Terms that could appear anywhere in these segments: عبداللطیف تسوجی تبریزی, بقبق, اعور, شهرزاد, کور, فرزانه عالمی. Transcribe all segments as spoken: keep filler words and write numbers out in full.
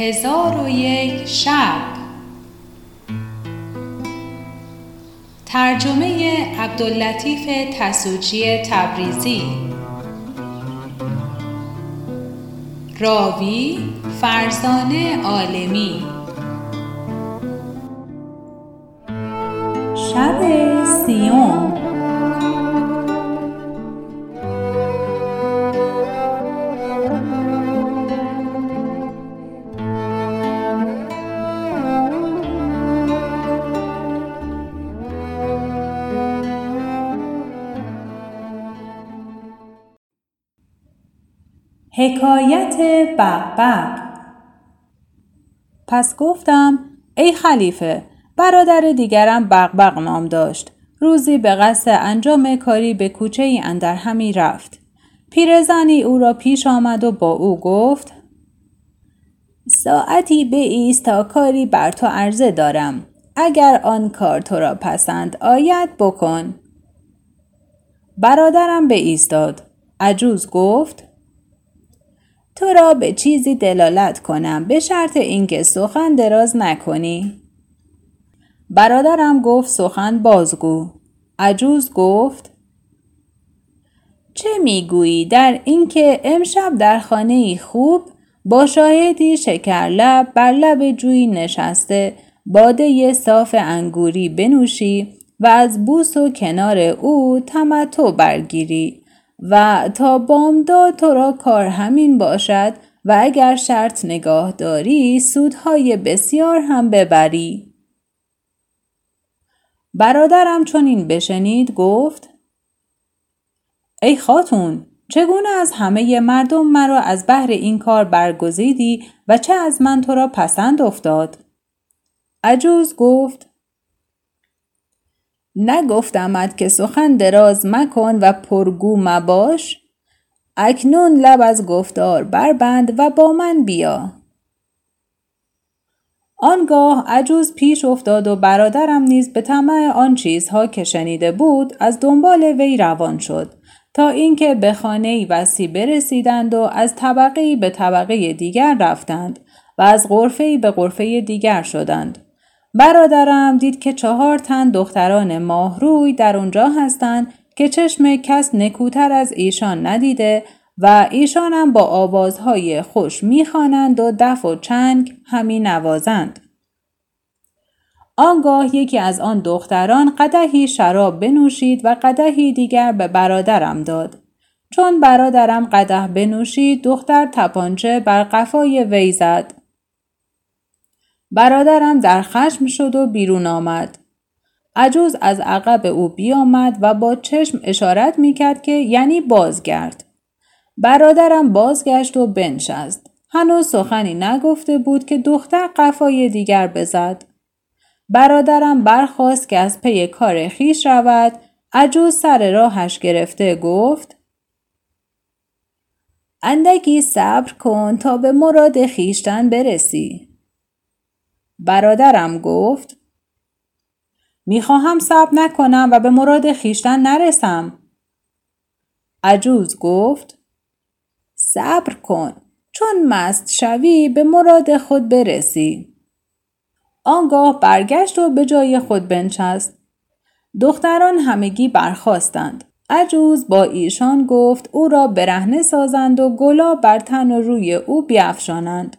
هزار و یک شب. ترجمه عبداللطیف تسوجی تبریزی. راوی فرزانه عالمی. شب سیوم. حکایت بقبق. پس گفتم ای خلیفه، برادر دیگرم بقبق نام داشت. روزی به قصد انجام کاری به کوچه ای اندر همی رفت. پیرزنی او را پیش آمد و با او گفت: ساعتی بایست تا کاری بر تو عرضه دارم. اگر آن کار تو را پسند آید بکن. برادرم بایستاد. عجوز گفت: تو را به چیزی دلالت کنم، به شرط اینکه سخن دراز نکنی. برادرم گفت: سخن بازگو. عجوز گفت: چه میگویی در اینکه امشب در خانه خوب با شاهدی شکرلب بر لب جوی نشسته باده صاف انگوری بنوشی و از بوس و کنار او تمتع برگیری و تا بامداد تو را کار همین باشد و اگر شرط نگاه داری سودهای بسیار هم ببری. برادرم چون این بشنید گفت: ای خاتون، چگونه از همه مردم مرا از بهر این کار برگزیدی و چه از من تو را پسند افتاد؟ عجوز گفت: نگفتمت که سخن دراز مکن و پرگو مباش؟ اکنون لب از گفتار بربند و با من بیا. آنگاه عجوز پیش افتاد و برادرم نیز به طمع آن چیزها که شنیده بود از دنبال وی روان شد تا اینکه به خانه‌ای وسیع برسیدند و از طبقه‌ای به طبقه دیگر رفتند و از غرفه‌ای به غرفه دیگر شدند. برادرم دید که چهار تن دختران ماهروی در آنجا هستند که چشم کس نکوتر از ایشان ندیده و ایشانم با آوازهای خوش میخوانند و دف و چنگ همی نوازند. آنگاه یکی از آن دختران قدحی شراب بنوشید و قدحی دیگر به برادرم داد. چون برادرم قدح بنوشید، دختر تپانچه بر قفای وی زد. برادرم در خشم شد و بیرون آمد. عجوز از عقب او بیامد و با چشم اشارت میکرد که یعنی بازگرد. برادرم بازگشت و بنشست. هنوز سخنی نگفته بود که دختر قفای دیگر بزد. برادرم برخاست که از پی کار خویش رود. عجوز سر راهش گرفته گفت: اندکی صبر کن تا به مراد خویشتن برسی. برادرم گفت: میخواهم صبر نکنم و به مراد خویشتن نرسم. عجوز گفت: صبر کن، چون مست شوی به مراد خود برسی. آنگاه برگشت و به جای خود بنشست. دختران همگی برخاستند. عجوز با ایشان گفت او را برهنه سازند و گلاب بر تن و روی او بیفشانند.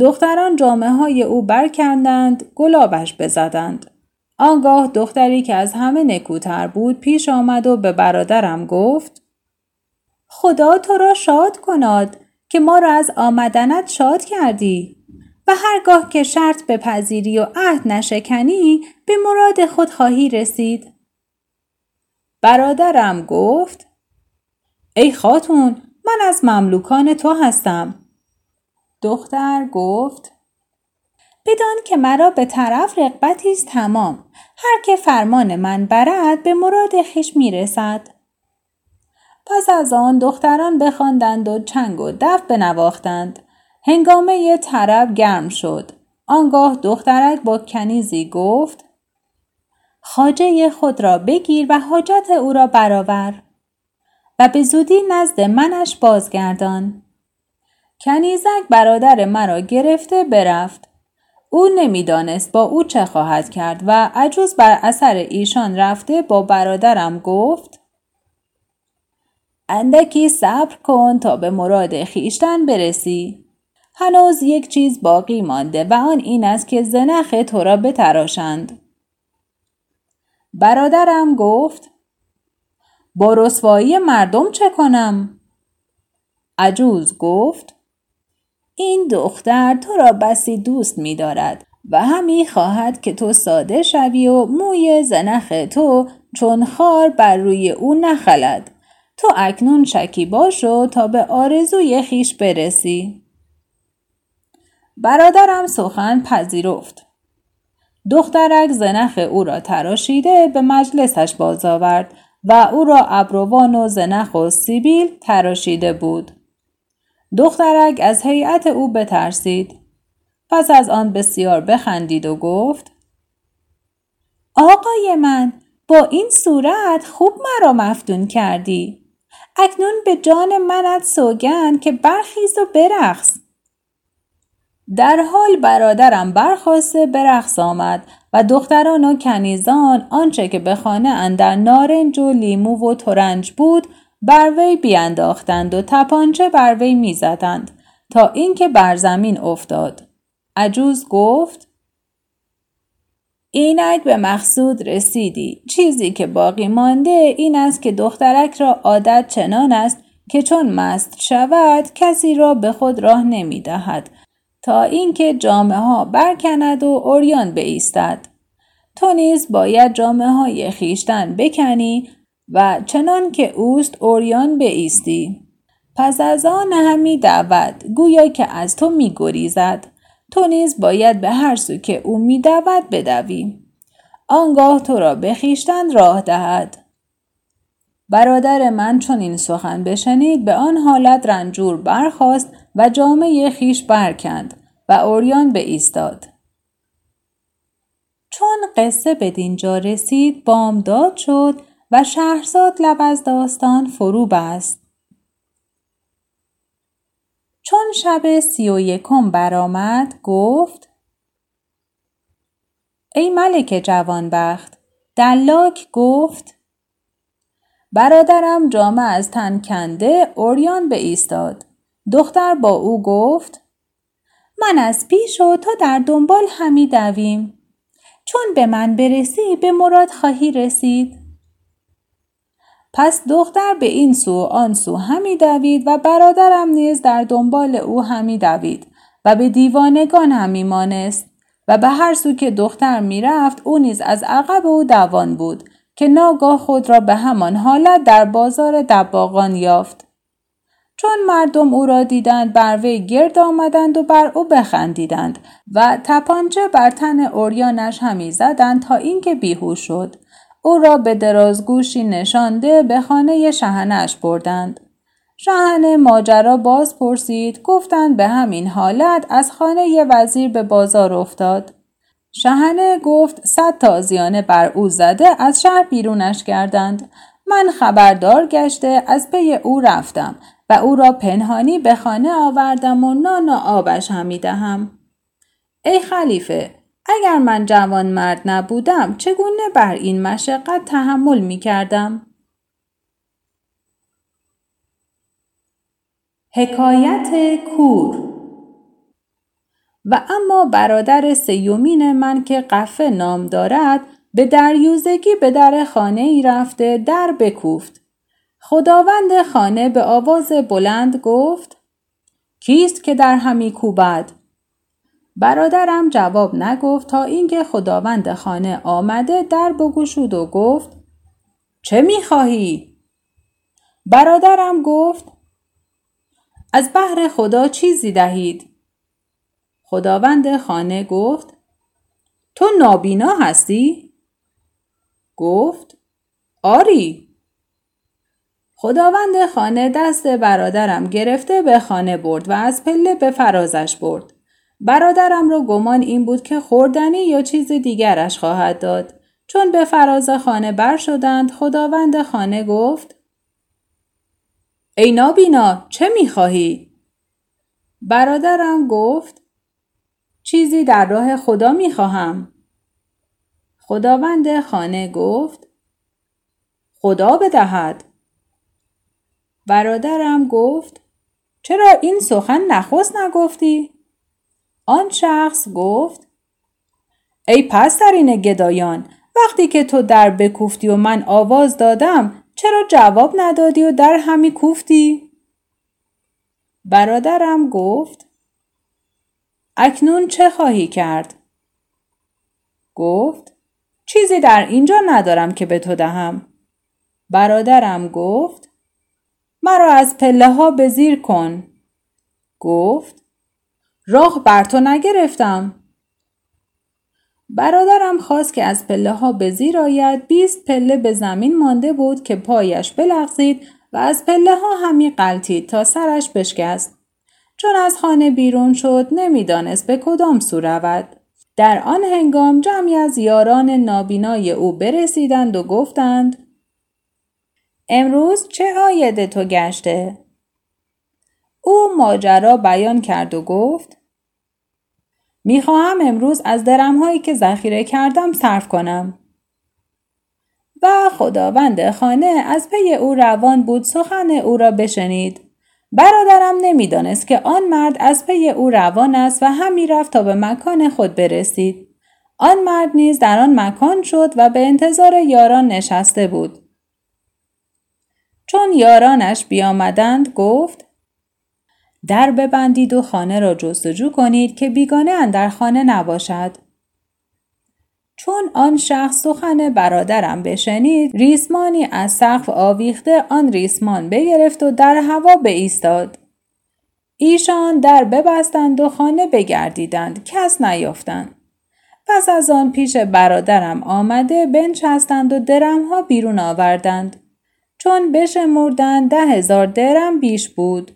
دختران جامه های او برکندند، گلابش بزدند. آنگاه دختری که از همه نکوتر بود پیش آمد و به برادرم گفت: خدا تو را شاد کناد که ما را از آمدنت شاد کردی و هرگاه که شرط بپذیری و عهد نشکنی به مراد خود خواهی رسید. برادرم گفت: ای خاتون، من از مملوکان تو هستم. دختر گفت: بدان که مرا به طرف رغبتی است تمام. هر که فرمان من برد به مراد خویش میرسد. پس از آن دختران بخواندند و چنگ و دف بنواختند. هنگامه ی طرب گرم شد. آنگاه دخترک با کنیزی گفت: خواجه خود را بگیر و حاجت او را برآور و به زودی نزد منش بازگردان کنیزک برادر مرا گرفته برفت. او نمیدانست با او چه خواهد کرد و عجوز بر اثر ایشان رفته با برادرم گفت اندکی صبر کن تا به مراد خیشتن برسی. هنوز یک چیز باقی مانده و آن این است که زنخ تو را بتراشند. برادرم گفت با رسوایی مردم چه کنم؟ عجوز گفت این دختر تو را بسی دوست می دارد و همی خواهد که تو ساده شوی و موی زنخ تو چون خار بر روی او نخلد. تو اکنون شکیبا شو تا به آرزوی خویش برسی. برادرم سخن پذیرفت. دخترک زنخ او را تراشیده به مجلسش باز آورد و او را ابروان و زنخ و سیبیل تراشیده بود. دخترک از هیئت او بترسید. پس از آن بسیار بخندید و گفت آقای من، با این صورت خوب مرا مفتون کردی. اکنون به جان منت سوگند که برخیز و برقص. در حال برادرم برخاسته برقص آمد و دختران و کنیزان آنچه که به خانه اندر نارنج و لیمو و ترنج بود بر وی بیانداختند و تپانچه بر وی میزدند تا اینکه بر زمین افتاد. عجوز گفت اینک به مقصود رسیدی. چیزی که باقی مانده این است که دخترک را عادت چنان است که چون مست شود کسی را به خود راه نمیدهد تا اینکه جامه ها برکند و عریان بایستد. تو نیز باید جامه های خیشتن بکنی و چنان که اوست عریان بایستی. پس از آن همی دود گویا که از تو می گریزد. تو نیز باید به هر سو که او می دود بدوی. آنگاه تو را به خیشتن راه دهد. برادر من چون این سخن بشنید به آن حالت رنجور برخاست و جامه خیش برکند و عریان بایستاد. چون قصه به دینجا رسید بامداد شد و شهرزاد لب از داستان فرو بست. چون شب سی و یکم برآمد گفت ای ملک جوانبخت، دلاک گفت برادرم جامه از تن کنده عریان بایستاد. دختر با او گفت من از پیش و تا در دنبال همی دویم. چون به من برسی به مراد خواهی رسید. پس دختر به این سو آن سو همی دوید و برادرم نیز در دنبال او همی دوید و به دیوانگان همی مانست و به هر سو که دختر می رفت او نیز از عقب او دوان بود که ناگاه خود را به همان حالت در بازار دباغان یافت. چون مردم او را دیدند بر وی گرد آمدند و بر او بخندیدند و تپانچه بر تن عریانش همی زدند تا اینکه بیهوش شد. او را به درازگوشی نشانده به خانه شهنش بردند. شهنه ماجرا باز پرسید. گفتند به همین حالت از خانه وزیر به بازار افتاد. شهنه گفت صد تازیانه بر او زده از شهر بیرونش کردند. من خبردار گشته از پی او رفتم و او را پنهانی به خانه آوردم و نان و آبش همی دهم. ای خلیفه، اگر من جوان مرد نبودم چگونه بر این مشقت تحمل می کردم؟ حکایت کور. و اما برادر سیومین من که قفه نام دارد به دریوزگی به در خانه ای رفته در بکوفت. خداوند خانه به آواز بلند گفت کیست که در همی کوبد؟ برادرم جواب نگفت تا اینکه خداوند خانه آمده در بگشود و گفت چه می‌خواهی؟ برادرم گفت از بهر خدا چیزی دهید. خداوند خانه گفت تو نابینا هستی؟ گفت آری. خداوند خانه دست برادرم گرفته به خانه برد و از پله به فرازش برد. برادرم را گمان این بود که خوردنی یا چیز دیگرش خواهد داد. چون به فراز خانه بر شدند خداوند خانه گفت ای نابینا چه می‌خواهی؟ برادرم گفت چیزی در راه خدا می خواهم. خداوند خانه گفت خدا بدهد. برادرم گفت چرا این سخن نخست نگفتی؟ آن شخص گفت ای پسترین گدایان، وقتی که تو در بکوفتی و من آواز دادم چرا جواب ندادی و در همی کوفتی؟ برادرم گفت اکنون چه خواهی کرد؟ گفت چیزی در اینجا ندارم که به تو دهم. برادرم گفت مرا از پله ها به زیر کن. گفت راه بر تو نگرفتم. برادرم خواست که از پله ها به زیر آید. بیست پله به زمین مانده بود که پایش بلغزید و از پله ها همی غلتید تا سرش بشکست. چون از خانه بیرون شد نمیدانست به کدام سو رود. در آن هنگام جمعی از یاران نابینای او برسیدند و گفتند امروز چه عایده تو گشته؟ او ماجرا بیان کرد و گفت میخواهم امروز از درم‌هایی که ذخیره کردم صرف کنم. و خداوند خانه از پی او روان بود سخن او را بشنید. برادرم نمیدانست که آن مرد از پی او روان است و همی رفت تا به مکان خود برسید. آن مرد نیز در آن مکان شد و به انتظار یاران نشسته بود. چون یارانش بیامدند گفت در ببندید و خانه را جستجو کنید که بیگانه اندر خانه نباشد. چون آن شخص سخن برادرم بشنید ریسمانی از سقف آویخته آن ریسمان بگرفت و در هوا بایستاد. ایشان در ببستند و خانه بگردیدند، کس نیافتند. پس از آن پیش برادرم آمده بنشستند و درمها بیرون آوردند. چون بشمردند ده هزار درم بیش بود.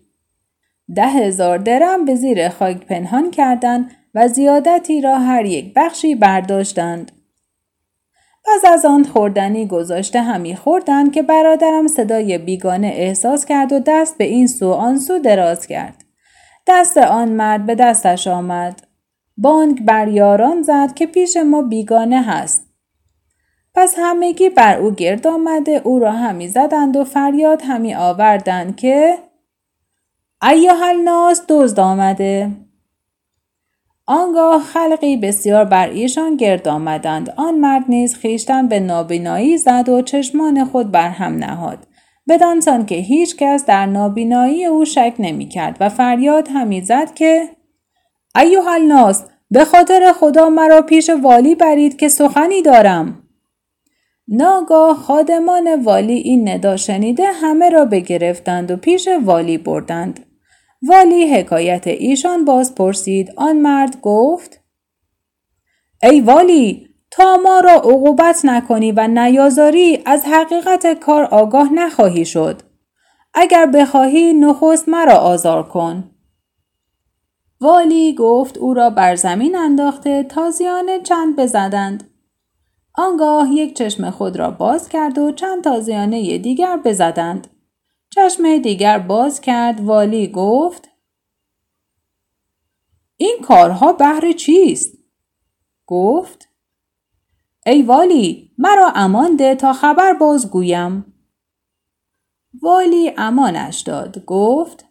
ده هزار درم به زیر خاک پنهان کردند و زیادتی را هر یک بخشی برداشتند. پس از آن خوردنی گذاشته همی خوردند که برادرم صدای بیگانه احساس کرد و دست به این سو آن سو دراز کرد. دست آن مرد به دستش آمد. بانگ بر یاران زد که پیش ما بیگانه هست. پس همگی بر او گرد آمده او را همی زدند و فریاد همی آوردند که ایها الناس دزد آمده. آنگاه خلقی بسیار بر ایشان گرد آمدند. آن مرد نیز خویشتن به نابینایی زد و چشمان خود بر هم نهاد، بدانسان که هیچ کس در نابینایی او شک نمی کرد و فریاد همی زد که ایها الناس، به خاطر خدا مرا پیش والی برید که سخنی دارم. ناگاه خادمان والی این ندا شنیده همه را بگرفتند و پیش والی بردند. والی حکایت ایشان باز پرسید. آن مرد گفت ای والی، تا ما را عقوبت نکنی و نیازاری از حقیقت کار آگاه نخواهی شد. اگر بخواهی نخست مرا آزار کن. والی گفت او را بر زمین انداخته تازیانه چند بزدند. آنگاه یک چشم خود را باز کرد و چند تازیانه دیگر بزدند. چشم دیگر باز کرد. والی گفت این کارها بهر چیست؟ گفت ای والی، مرا امان ده تا خبر بازگویم. والی امانش داد. گفت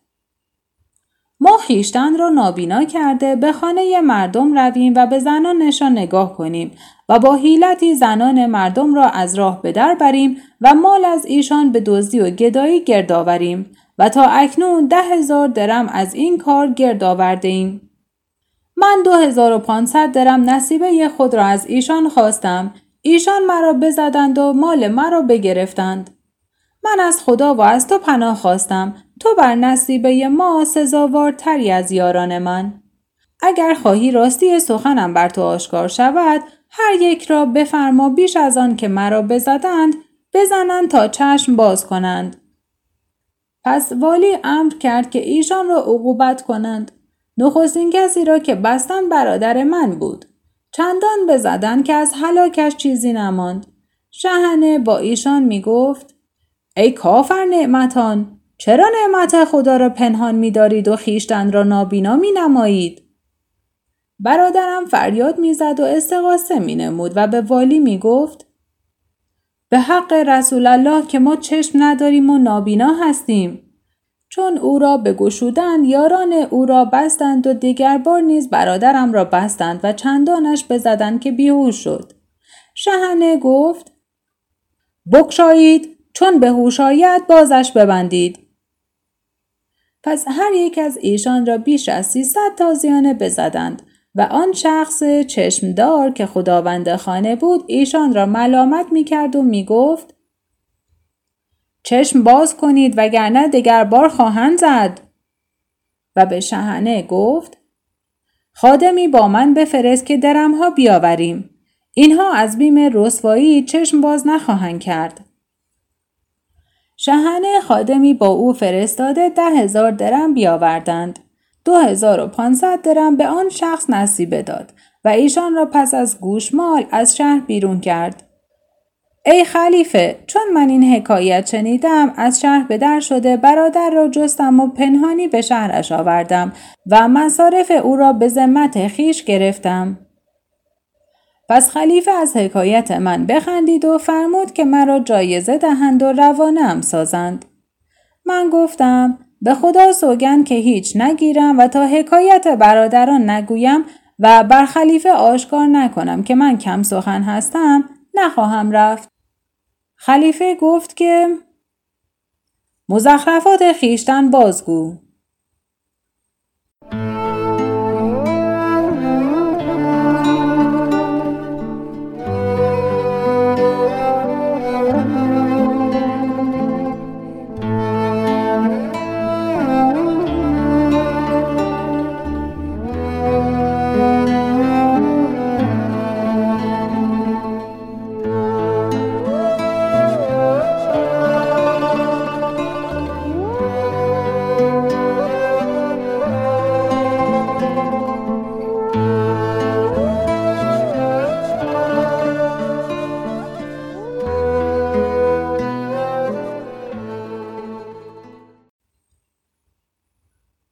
ما خویشتن را نابینا کرده به خانه مردم رویم و به زنانشان نگاه کنیم و با حیلتی زنان مردم را از راه به در بریم و مال از ایشان به دزدی و گدایی گرد آوریم و تا اکنون ده هزار درم از این کار گرد آورده ایم. من دو هزار و پانصد درم نصیبه خود را از ایشان خواستم. ایشان مرا بزدند و مال مرا بگرفتند. من از خدا و از تو پناه خواستم. تو بر نصیبه ما سزاوارتری از یاران من. اگر خواهی راستی سخنم بر تو آشکار شود، هر یک را بفرما بیش از آن که مرا بزدند بزنند تا چشم باز کنند. پس والی امر کرد که ایشان را عقوبت کنند. نخستین کسی را که بستن برادر من بود. چندان بزدند که از هلاکش چیزی نماند. شحنه با ایشان می گفت ای کافر نعمتان، چرا نعمت خدا را پنهان می دارید و خیشتن را نابینا می نمایید؟ برادرم فریاد می زد و استغاثه می نمود و به والی می گفت به حق رسول الله که ما چشم نداریم و نابینا هستیم. چون او را بگشودند یاران او را بستند و دیگر بار نیز برادرم را بستند و چندانش بزدند که بیهوش شد. شهنه گفت بگشایید چون به هوش آید بازش ببندید. پس هر یک از ایشان را بیش از سیصد تازیانه بزدند و آن شخص چشمدار که خداوند خانه بود ایشان را ملامت می‌کرد و می‌گفت چشم باز کنید وگرنه دیگر بار خواهند زد. و به شهنه گفت خادمی با من بفرست که درمها بیاوریم. اینها از بیم رسوایی چشم باز نخواهند کرد. شهنه خادمی با او فرستاده ده هزار درم بیاوردند. دو هزار و پانصد درم به آن شخص نصیبه داد و ایشان را پس از گوشمال از شهر بیرون کرد. ای خلیفه، چون من این حکایت شنیدم از شهر به در شده برادر را جستم و پنهانی به شهرش آوردم و مصارف او را به ذمت خیش گرفتم. پس خلیفه از حکایت من بخندید و فرمود که مرا جایزه دهند و روانه‌ام سازند. من گفتم به خدا سوگند که هیچ نگیرم و تا حکایت برادران نگویم و بر خلیفه آشکار نکنم که من کم سخن هستم نخواهم رفت. خلیفه گفت که مزخرفات خیشتن بازگو.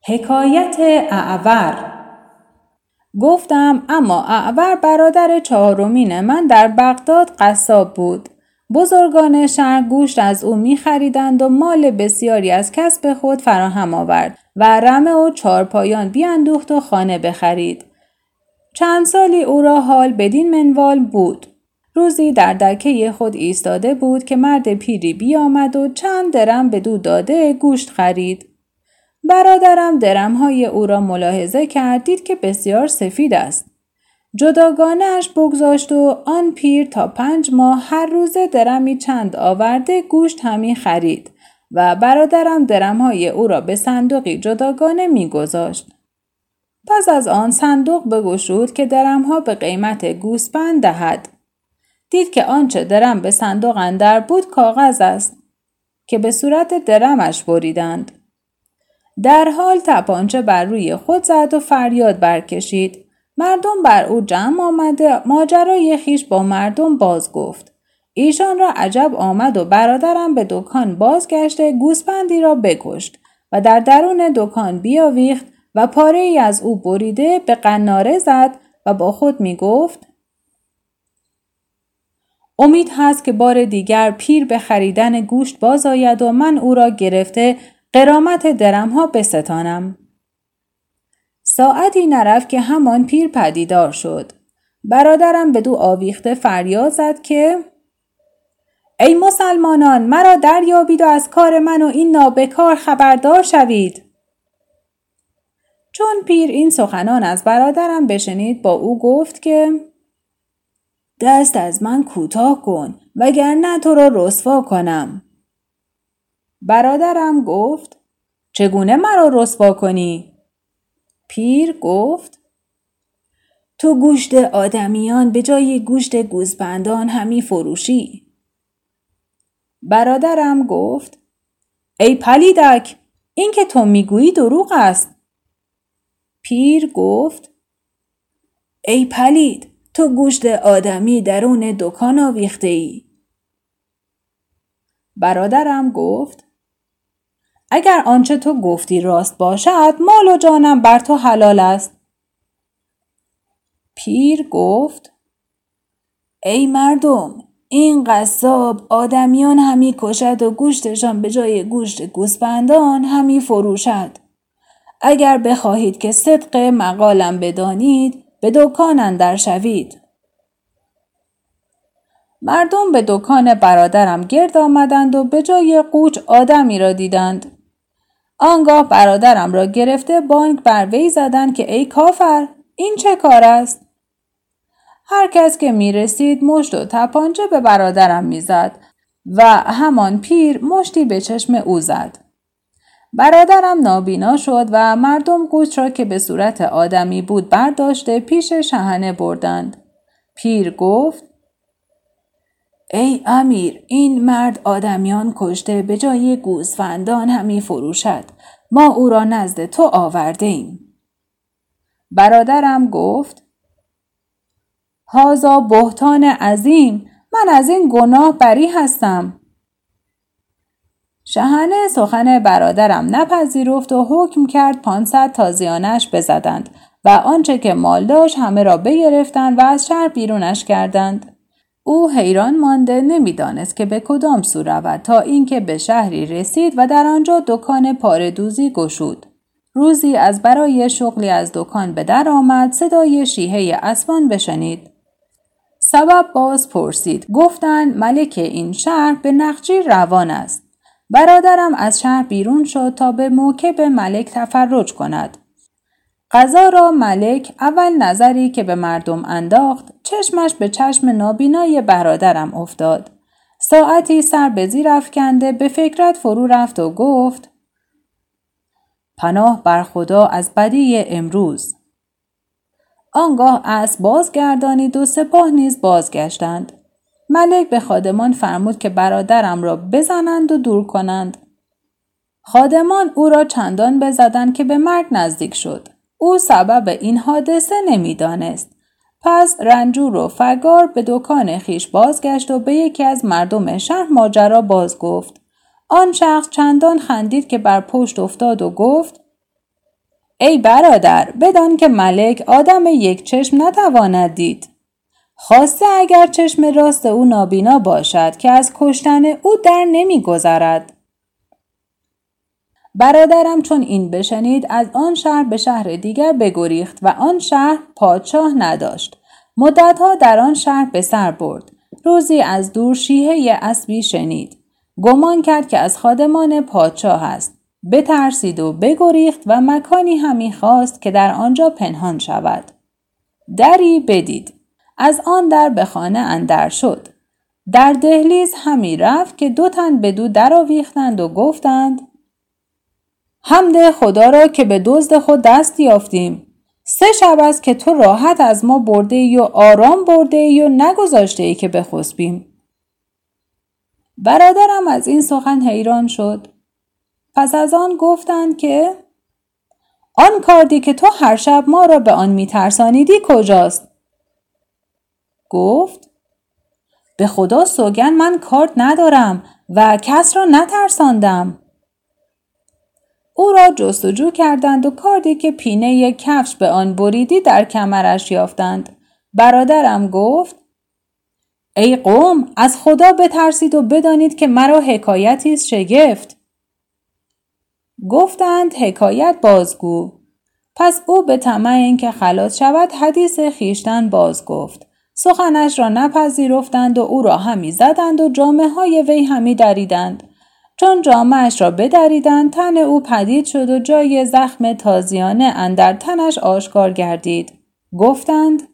حکایت اعور. گفتم اما اعور برادر چهارمین من در بغداد قصاب بود. بزرگان شهر گوشت از او می خریدند و مال بسیاری از کسب خود فراهم آورد و رمه و چارپایان بیاندوخت و خانه بخرید. چند سالی او را حال بدین منوال بود. روزی در دکه خود ایستاده بود که مرد پیری بیامد و چند درم به دو داده گوشت خرید. برادرم درمهای او را ملاحظه کرد، دید که بسیار سفید است. جداگانه اش بگذاشت و آن پیر تا پنج ماه هر روز درمی چند آورده گوشت همی خرید و برادرم درمهای او را به صندوقی جداگانه می گذاشت. پس از آن صندوق بگشود که درمها به قیمت گوسپند دهد. دید که آنچه درم به صندوق اندر بود کاغذ است که به صورت درمش بریدند. در حال تپانچه بر روی خود زد و فریاد برکشید. مردم بر او جمع آمده ماجرای خیش با مردم باز گفت. ایشان را عجب آمد و برادرم به دکان بازگشته گوسپندی را بکشت و در درون دکان بیاویخت و پاره ای از او بریده به قناره زد و با خود می گفت امید هست که بار دیگر پیر به خریدن گوشت باز آید و من او را گرفته قرامت درمها بستانم. ساعتی نرفت که همان پیر پدیدار شد. برادرم به دو آویخته فریاد زد که ای مسلمانان، مرا دریابید و از کار من و این نابکار خبردار شوید. چون پیر این سخنان از برادرم بشنید با او گفت که دست از من کوتاه کن وگرنه تو را رسوا کنم. برادرم گفت چگونه مرا رسوا کنی؟ پیر گفت تو گوشت آدمیان به جای گوشت گوسپندان همی فروشی. برادرم گفت ای پلیدک، این که تو میگویی دروغ است. پیر گفت ای پلید، تو گوشت آدمی درون دکان آویخته ای. برادرم گفت اگر آنچه تو گفتی راست باشد مال و جانم بر تو حلال است. پیر گفت ای مردم، این قصاب آدمیان همی کشد و گوشتشان به جای گوشت گوسفندان همی فروشد. اگر بخواهید که صدق مقالم بدانید به دکان اندر شوید. مردم به دکان برادرم گرد آمدند و به جای قوچ آدمی را دیدند. آنگاه برادرم را گرفته بانگ بر وی زدند که ای کافر، این چه کار است؟ هر کس که می رسید مشت و تپانچه به برادرم می زد و همان پیر مشتی به چشم او زد. برادرم نابینا شد و مردم گوشت را که به صورت آدمی بود برداشته پیش شهنه بردند. پیر گفت ای امیر، این مرد آدمیان کشته به جای گوسفندان همی فروشد. ما او را نزد تو آورده ایم. برادرم گفت هذا بهتان عظیم، من از این گناه بری هستم. شهنه سخن برادرم نپذیرفت و حکم کرد پانصد تازیانش بزدند و آنچه که مال داشت همه را بگرفتند و از شهر بیرونش کردند. او حیران مانده نمیدانست که به کدام سو رود تا اینکه به شهری رسید و در آنجا دکان پاره‌دوزی گشود. روزی از برای شغلی از دکان به در آمد، صدای شیهه اسبان بشنید. سبب باز پرسید، گفتند ملک این شهر به نخجیر روان است. برادرم از شهر بیرون شد تا به موکب ملک تفرج کند. قضا را ملک اول نظری که به مردم انداخت، چشمش به چشم نابینای برادرم افتاد. ساعتی سر به زیر افکنده به فکرت فرو رفت و گفت پناه بر خدا از بدی امروز. آنگاه اسب بازگردانید و سپاه نیز بازگشتند. ملک به خادمان فرمود که برادرم را بزنند و دور کنند. خادمان او را چندان بزدند که به مرگ نزدیک شد. او سبب این حادثه نمیدانست. پس رنجور و فگار به دکان خیش بازگشت و به یکی از مردم شهر ماجرا باز گفت. آن شخص چندان خندید که بر پشت افتاد و گفت ای برادر، بدان که ملک آدم یک چشم نتواند دید، خاصه اگر چشم راست او نابینا باشد که از کشتن او در نمی گذرد. برادرم چون این بشنید از آن شهر به شهر دیگر بگریخت و آن شهر پادشاه نداشت. مدتها در آن شهر به سر برد. روزی از دور شیهه اسبی شنید. گمان کرد که از خادمان پادشاه است. بترسید و بگریخت و مکانی همی خواست که در آنجا پنهان شود. دری بدید. از آن در به خانه اندر شد. در دهلیز همی رفت که دو تن به دو در آویختند و گفتند حمد خدا را که به دزد خود دست یافتیم. سه شب است که تو راحت از ما برده ای و آرام برده ای و نگذاشته ای که بخسبیم. برادرم از این سخن حیران شد. پس از آن گفتند که آن کاردی که تو هر شب ما را به آن می ترسانیدی کجاست؟ گفت به خدا سوگند من کارد ندارم و کس را نترساندم. او را جستجو کردند و کاردی که پینه یک کفش به آن بریدی در کمرش یافتند. برادرم گفت ای قوم، از خدا بترسید و بدانید که مرا حکایتی است شگفت. گفتند حکایت بازگو. پس او به طمع اینکه خلاص شود حدیث خیشتن باز گفت. سخنش را نپذیرفتند و او را همی زدند و جامه های وی همی دریدند. چون جامه اش را بدریدند تن او پدید شد و جای زخم تازیانه اندر تنش آشکار گردید. گفتند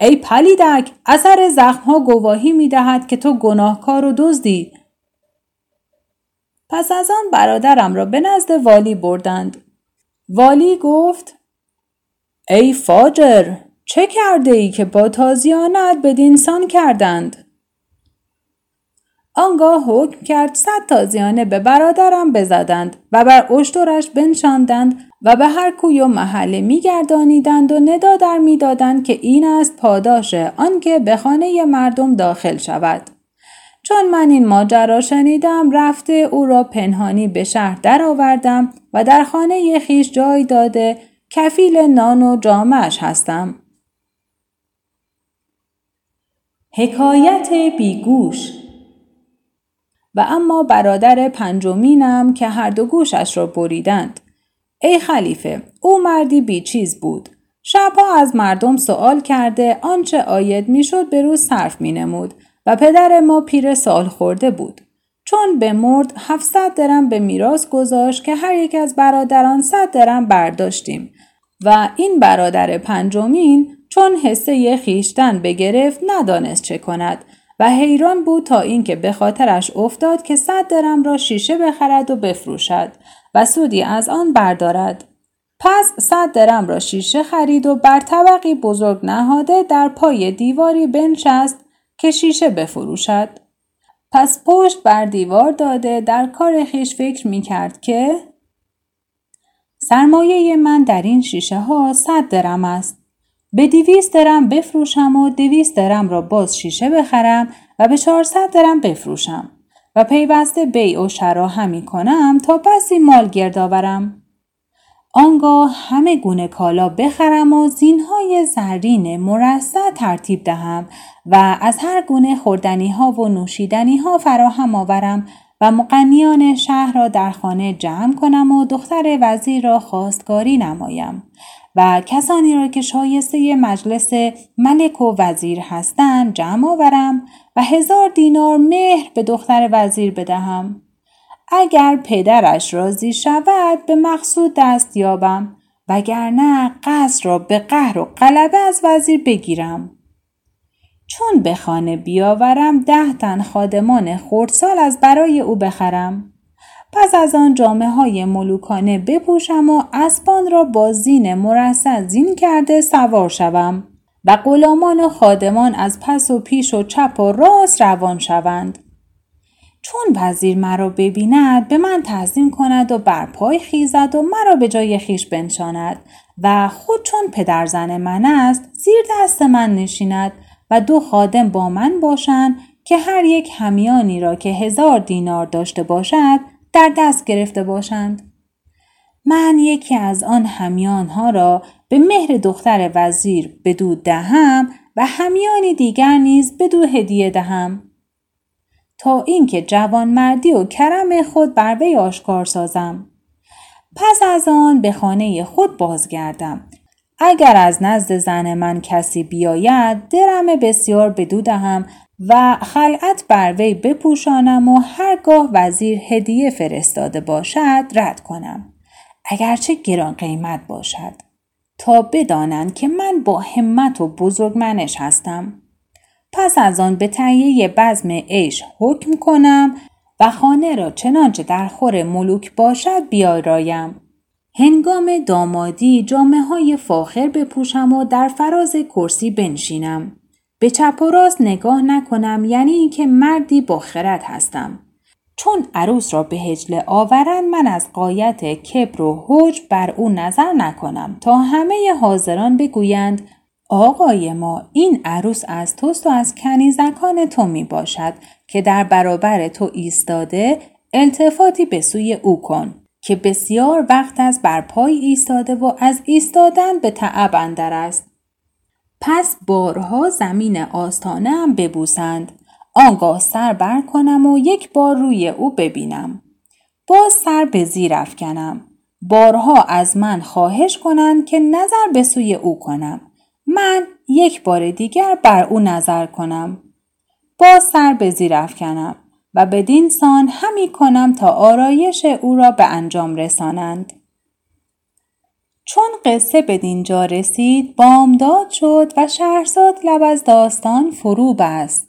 ای پلیدک، اثر زخم ها گواهی می دهد که تو گناهکار و دزدی. پس از آن برادرم را به نزد والی بردند. والی گفت ای فاجر، چه کرده ای که با تازیانت بدینسان کردند؟ آنگاه حکم کرد صد تازیانه به برادرم بزدند و بر اشترش بنشاندند و به هر کوی و محله میگردانیدند و ندا در میدادند که این است پاداش آنکه به خانه مردم داخل شود. چون من این ماجرا شنیدم رفته او را پنهانی به شهر در آوردم و در خانه ی خیش جای داده کفیل نان و جامش هستم. حکایت بی گوش. و اما برادر پنجمینم که هر دو گوشش را بریدند. ای خلیفه، او مردی بی چیز بود. شبها از مردم سوال کرده آنچه عاید می شد به روز صرف می نمود و پدر ما پیر سال خورده بود. چون بمرد هفتصد درم به میراث گذاشت که هر یک از برادران صد درم برداشتیم و این برادر پنجمین چون حصه خیشتن بگرفت ندانست چه کند و حیران بود تا اینکه به خاطرش افتاد که صد درم را شیشه بخرد و بفروشد و سودی از آن بردارد. پس صد درم را شیشه خرید و بر طبقی بزرگ نهاده در پای دیواری بنشست که شیشه بفروشد. پس پشت بر دیوار داده در کار خیش فکر می کرد که سرمایه من در این شیشه ها صد درم است. به دویست درم بفروشم و دویست درم را باز شیشه بخرم و به چهارصد درم بفروشم و پیوسته بیع و شرا همی کنم تا بسی مال گرد آورم. آنگاه همه گونه کالا بخرم و زینهای زرین مرصع ترتیب دهم و از هر گونه خوردنی ها و نوشیدنی ها فراهم آورم و مغنیان شهر را در خانه جمع کنم و دختر وزیر را خواستگاری نمایم و کسانی را که شایسته مجلس ملک و وزیر هستند جمع آورم و هزار دینار مهر به دختر وزیر بدهم. اگر پدرش راضی شود به مقصود دست یابم وگرنه قصر را به قهر و غلبه از وزیر بگیرم. چون به خانه بیاورم ده تن خادمان خردسال از برای او بخرم. پس از آن جامه های ملوکانه بپوشم و اسبان را با زین مرصع زین کرده سوار شوم و غلامان و خادمان از پس و پیش و چپ و راست روان شوند. چون وزیر مرا ببیند به من تعظیم کند و بر پای خیزد و مرا به جای خیش بنشاند و خود چون پدرزن من است زیر دست من نشیند و دو خادم با من باشند که هر یک همیانی را که هزار دینار داشته باشد در دست گرفته باشند. من یکی از آن همیانها را به مهر دختر وزیر بدو دهم و همیانی دیگر نیز بدو هدیه دهم تا اینکه جوانمردی و کرم خود بر وی آشکار سازم. پس از آن به خانه خود بازگردم. اگر از نزد زن من کسی بیاید درم بسیار بدو دهم و خلعت بر وی بپوشانم و هرگاه وزیر هدیه فرستاده باشد رد کنم اگرچه گران قیمت باشد تا بدانند که من با همت و بزرگمنش هستم. پس از آن به تهیه بزم عیش حکم کنم و خانه را چنانچه در خور ملوک باشد بیارایم. هنگام دامادی جامه های فاخر بپوشم و در فراز کرسی بنشینم. به چپ و راست نگاه نکنم یعنی اینکه مردی با خرد هستم. چون عروس را به حجله آورند من از غایت کبر و حجب بر او نظر نکنم تا همه حاضران بگویند آقای ما این عروس از توست و از کنیزکان تو می باشد که در برابر تو ایستاده التفاتی به سوی او کن که بسیار وقت از برپای ایستاده و از ایستادن به تعب اندر است. پس بارها زمین آستانه هم ببوسند. آنگاه سر بر کنم و یک بار روی او ببینم. باز سر به زیر افکنم. بارها از من خواهش کنند که نظر به سوی او کنم. من یک بار دیگر بر او نظر کنم. باز سر به زیر افکنم و بدین سان همی کنم تا آرایش او را به انجام رسانند. چون قصه بدین جا رسید بامداد شد و شهرزاد لب از داستان فرو بست.